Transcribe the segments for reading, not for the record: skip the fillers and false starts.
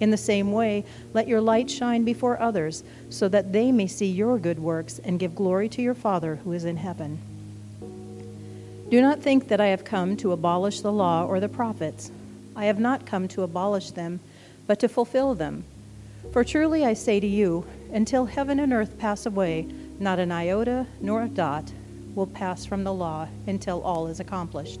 In the same way, let your light shine before others, so that they may see your good works and give glory to your Father who is in heaven. Do not think that I have come to abolish the law or the prophets. I have not come to abolish them, but to fulfill them. For truly I say to you, until heaven and earth pass away, not an iota nor a dot will pass from the law until all is accomplished.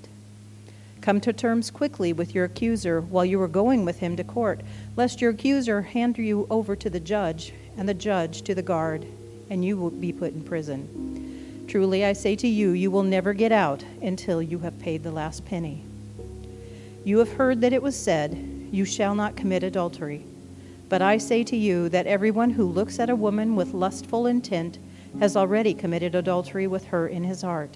Come to terms quickly with your accuser while you are going with him to court, lest your accuser hand you over to the judge, and the judge to the guard, and you will be put in prison. Truly, I say to you, you will never get out until you have paid the last penny. You have heard that it was said, you shall not commit adultery. But I say to you that everyone who looks at a woman with lustful intent has already committed adultery with her in his heart.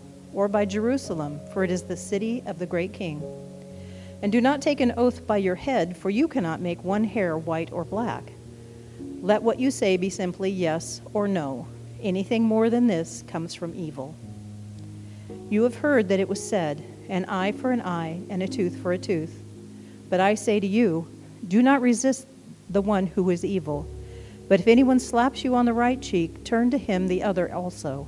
or by Jerusalem, for it is the city of the great King. And do not take an oath by your head, for you cannot make one hair white or black. Let what you say be simply yes or no. Anything more than this comes from evil. You have heard that it was said, an eye for an eye and a tooth for a tooth. But I say to you, do not resist the one who is evil. But if anyone slaps you on the right cheek, turn to him the other also.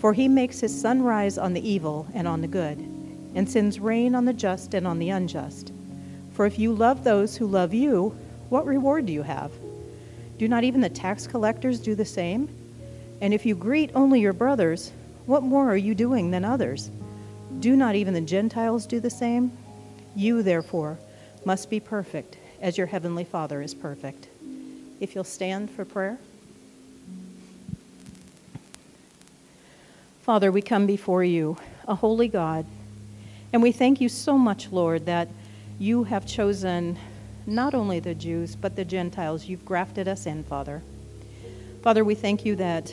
For he makes his sun rise on the evil and on the good, and sends rain on the just and on the unjust. For if you love those who love you, what reward do you have? Do not even the tax collectors do the same? And if you greet only your brothers, what more are you doing than others? Do not even the Gentiles do the same? You, therefore, must be perfect, as your heavenly Father is perfect. If you'll stand for prayer. Father, we come before you, a holy God, and we thank you so much, Lord, that you have chosen not only the Jews, but the Gentiles. You've grafted us in, Father. Father, we thank you that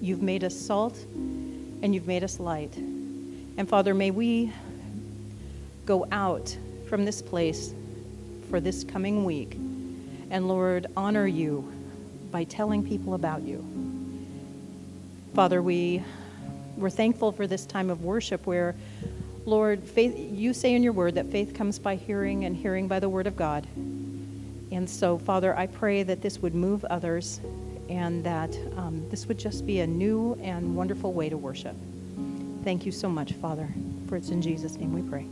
you've made us salt and you've made us light. And Father, may we go out from this place for this coming week and, Lord, honor you by telling people about you. Father, we're thankful for this time of worship where, Lord, faith, you say in your word that faith comes by hearing and hearing by the word of God. And so, Father, I pray that this would move others and that this would just be a new and wonderful way to worship. Thank you so much, Father, for it's in Jesus' name we pray.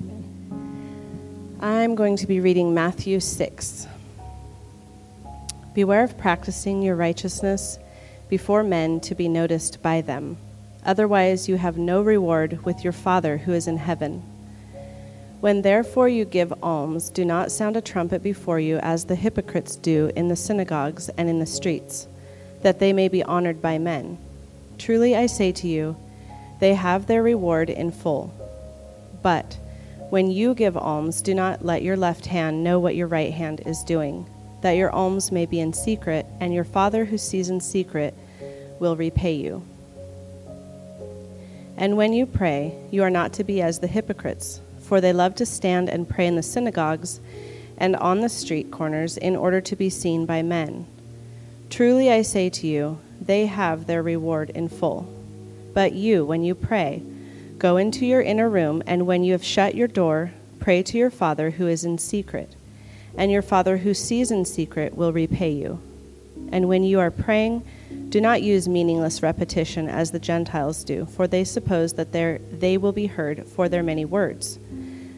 Amen. I'm going to be reading Matthew 6. Beware of practicing your righteousness before men to be noticed by them. Otherwise, you have no reward with your Father who is in heaven. When therefore you give alms, do not sound a trumpet before you as the hypocrites do in the synagogues and in the streets, that they may be honored by men. Truly I say to you, they have their reward in full. But when you give alms, do not let your left hand know what your right hand is doing, that your alms may be in secret, and your Father who sees in secret will repay you. And when you pray, you are not to be as the hypocrites, for they love to stand and pray in the synagogues and on the street corners in order to be seen by men. Truly I say to you, they have their reward in full. But you, when you pray, go into your inner room, and when you have shut your door, pray to your Father who is in secret, and your Father who sees in secret will repay you. And when you are praying, do not use meaningless repetition as the Gentiles do, for they suppose that they will be heard for their many words.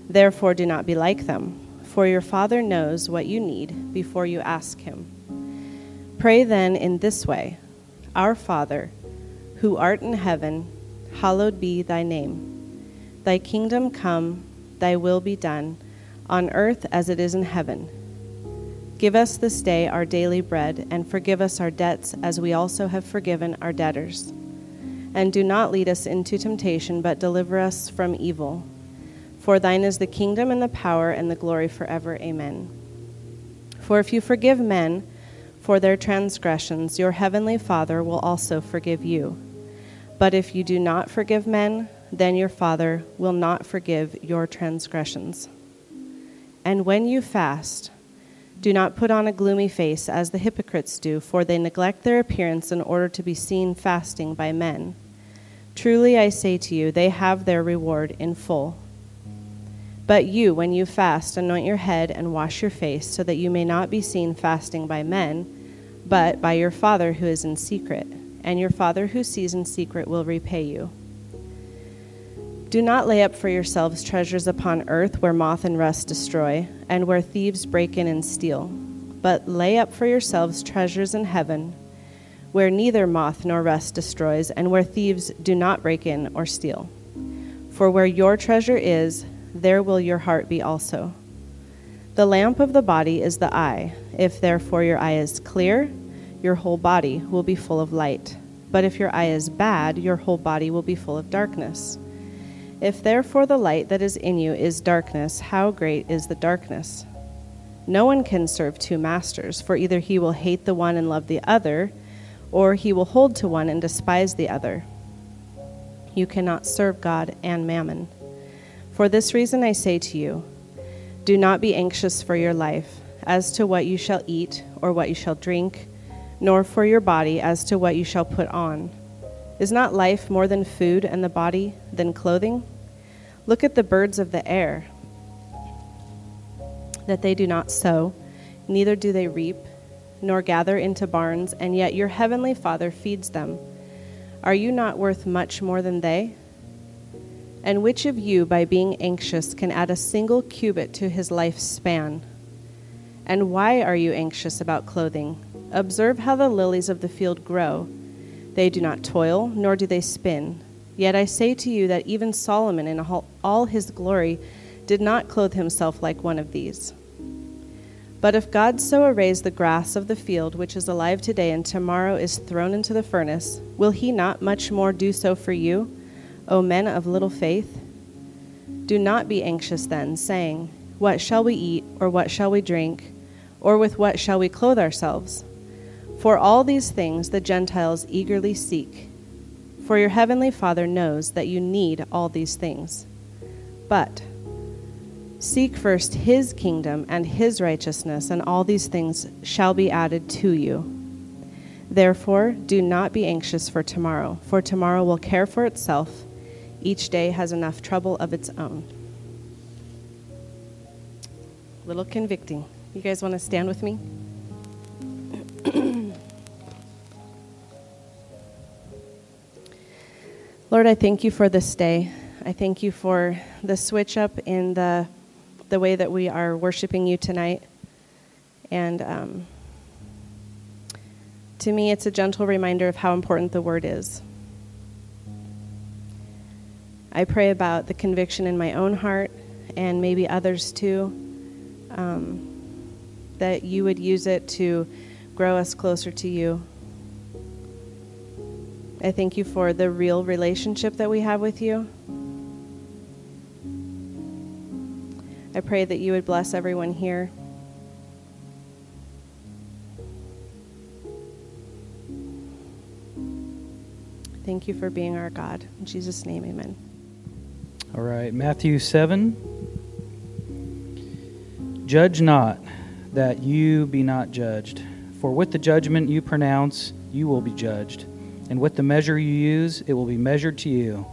Therefore do not be like them, for your Father knows what you need before you ask him. Pray then in this way: Our Father, who art in heaven, hallowed be thy name. Thy kingdom come, thy will be done, on earth as it is in heaven. Give us this day our daily bread, and forgive us our debts as we also have forgiven our debtors. And do not lead us into temptation, but deliver us from evil. For thine is the kingdom and the power and the glory forever. Amen. For if you forgive men for their transgressions, your heavenly Father will also forgive you. But if you do not forgive men, then your Father will not forgive your transgressions. And when you fast, do not put on a gloomy face as the hypocrites do, for they neglect their appearance in order to be seen fasting by men. Truly I say to you, they have their reward in full. But you, when you fast, anoint your head and wash your face, so that you may not be seen fasting by men, but by your Father who is in secret, and your Father who sees in secret will repay you. Do not lay up for yourselves treasures upon earth, where moth and rust destroy, and where thieves break in and steal. But lay up for yourselves treasures in heaven, where neither moth nor rust destroys, and where thieves do not break in or steal. For where your treasure is, there will your heart be also. The lamp of the body is the eye. If therefore your eye is clear, your whole body will be full of light. But if your eye is bad, your whole body will be full of darkness. If therefore the light that is in you is darkness, how great is the darkness? No one can serve two masters, for either he will hate the one and love the other, or he will hold to one and despise the other. You cannot serve God and mammon. For this reason I say to you, do not be anxious for your life, as to what you shall eat or what you shall drink, nor for your body as to what you shall put on. Is not life more than food, and the body than clothing? Look at the birds of the air, that they do not sow, neither do they reap, nor gather into barns, and yet your heavenly Father feeds them. Are you not worth much more than they? And which of you, by being anxious, can add a single cubit to his life's span? And why are you anxious about clothing? Observe how the lilies of the field grow. They do not toil, nor do they spin. Yet I say to you that even Solomon in all his glory did not clothe himself like one of these. But if God so arrays the grass of the field, which is alive today and tomorrow is thrown into the furnace, will he not much more do so for you, O men of little faith? Do not be anxious then, saying, What shall we eat, or what shall we drink, or with what shall we clothe ourselves? For all these things the Gentiles eagerly seek. For your heavenly Father knows that you need all these things. But seek first his kingdom and his righteousness, and all these things shall be added to you. Therefore, do not be anxious for tomorrow will care for itself. Each day has enough trouble of its own. A little convicting. You guys want to stand with me? Lord, I thank you for this day. I thank you for the switch up in the way that we are worshiping you tonight. And to me, it's a gentle reminder of how important the word is. I pray about the conviction in my own heart, and maybe others too, that you would use it to grow us closer to you. I thank you for the real relationship that we have with you. I pray that you would bless everyone here. Thank you for being our God. In Jesus' name, amen. All right, Matthew 7. Judge not, that you be not judged. For with the judgment you pronounce, you will be judged. And with the measure you use, it will be measured to you.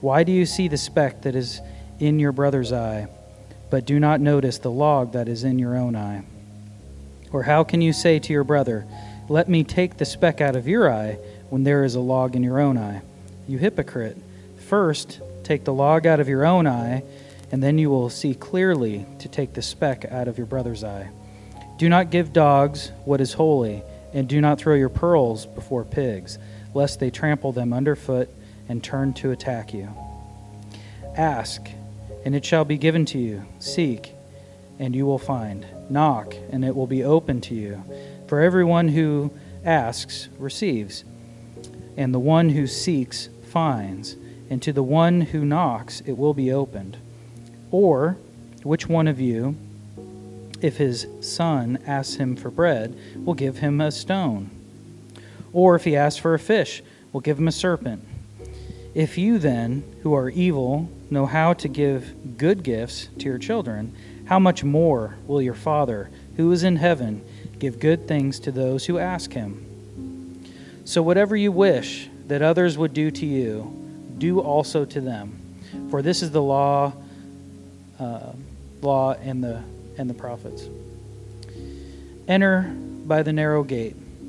Why do you see the speck that is in your brother's eye, but do not notice the log that is in your own eye? Or how can you say to your brother, Let me take the speck out of your eye, when there is a log in your own eye? You hypocrite, first take the log out of your own eye, and then you will see clearly to take the speck out of your brother's eye. Do not give dogs what is holy, and do not throw your pearls before pigs, lest they trample them underfoot and turn to attack you. Ask, and it shall be given to you. Seek, and you will find. Knock, and it will be open to you. For everyone who asks receives, and the one who seeks finds, and to the one who knocks it will be opened. Or, which one of you, if his son asks him for bread, will give him a stone? Or if he asks for a fish, will give him a serpent? If you then, who are evil, know how to give good gifts to your children, how much more will your Father, who is in heaven, give good things to those who ask him? So whatever you wish that others would do to you, do also to them. For this is the law and the prophets. Enter by the narrow gate,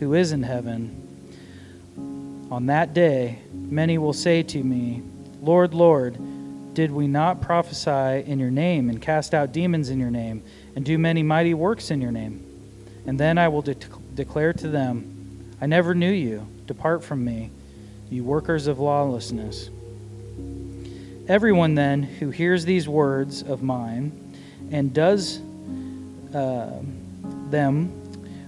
who is in heaven. On that day, many will say to me, Lord, Lord, Did we not prophesy in your name and cast out demons in your name and do many mighty works in your name? And then I will declare to them, I never knew you. Depart from me, you workers of lawlessness. Everyone then who hears these words of mine and does them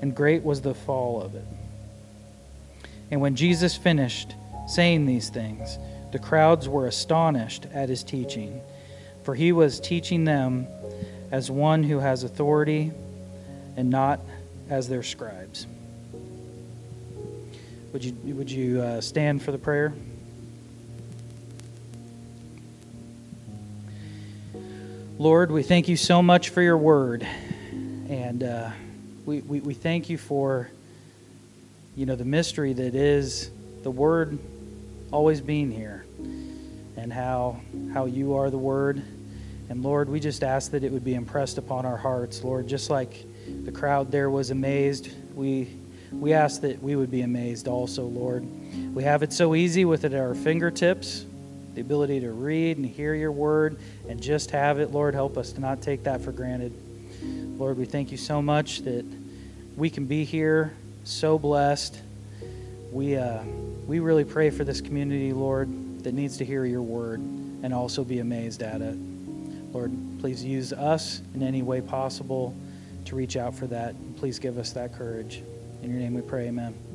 And great was the fall of it. And when Jesus finished saying these things, the crowds were astonished at his teaching, for he was teaching them as one who has authority and not as their scribes. Would you stand for the prayer? Lord, we thank you so much for your word, and we thank you for, the mystery that is the word always being here, and how you are the word. And Lord, we just ask that it would be impressed upon our hearts, Lord, just like the crowd there was amazed. We ask that we would be amazed also, Lord. We have it so easy with it at our fingertips, the ability to read and hear your word and just have it. Lord, help us to not take that for granted. Lord, we thank you so much that we can be here, so blessed. We really pray for this community, Lord, that needs to hear your word and also be amazed at it. Lord, please use us in any way possible to reach out for that. Please give us that courage. In your name we pray, amen.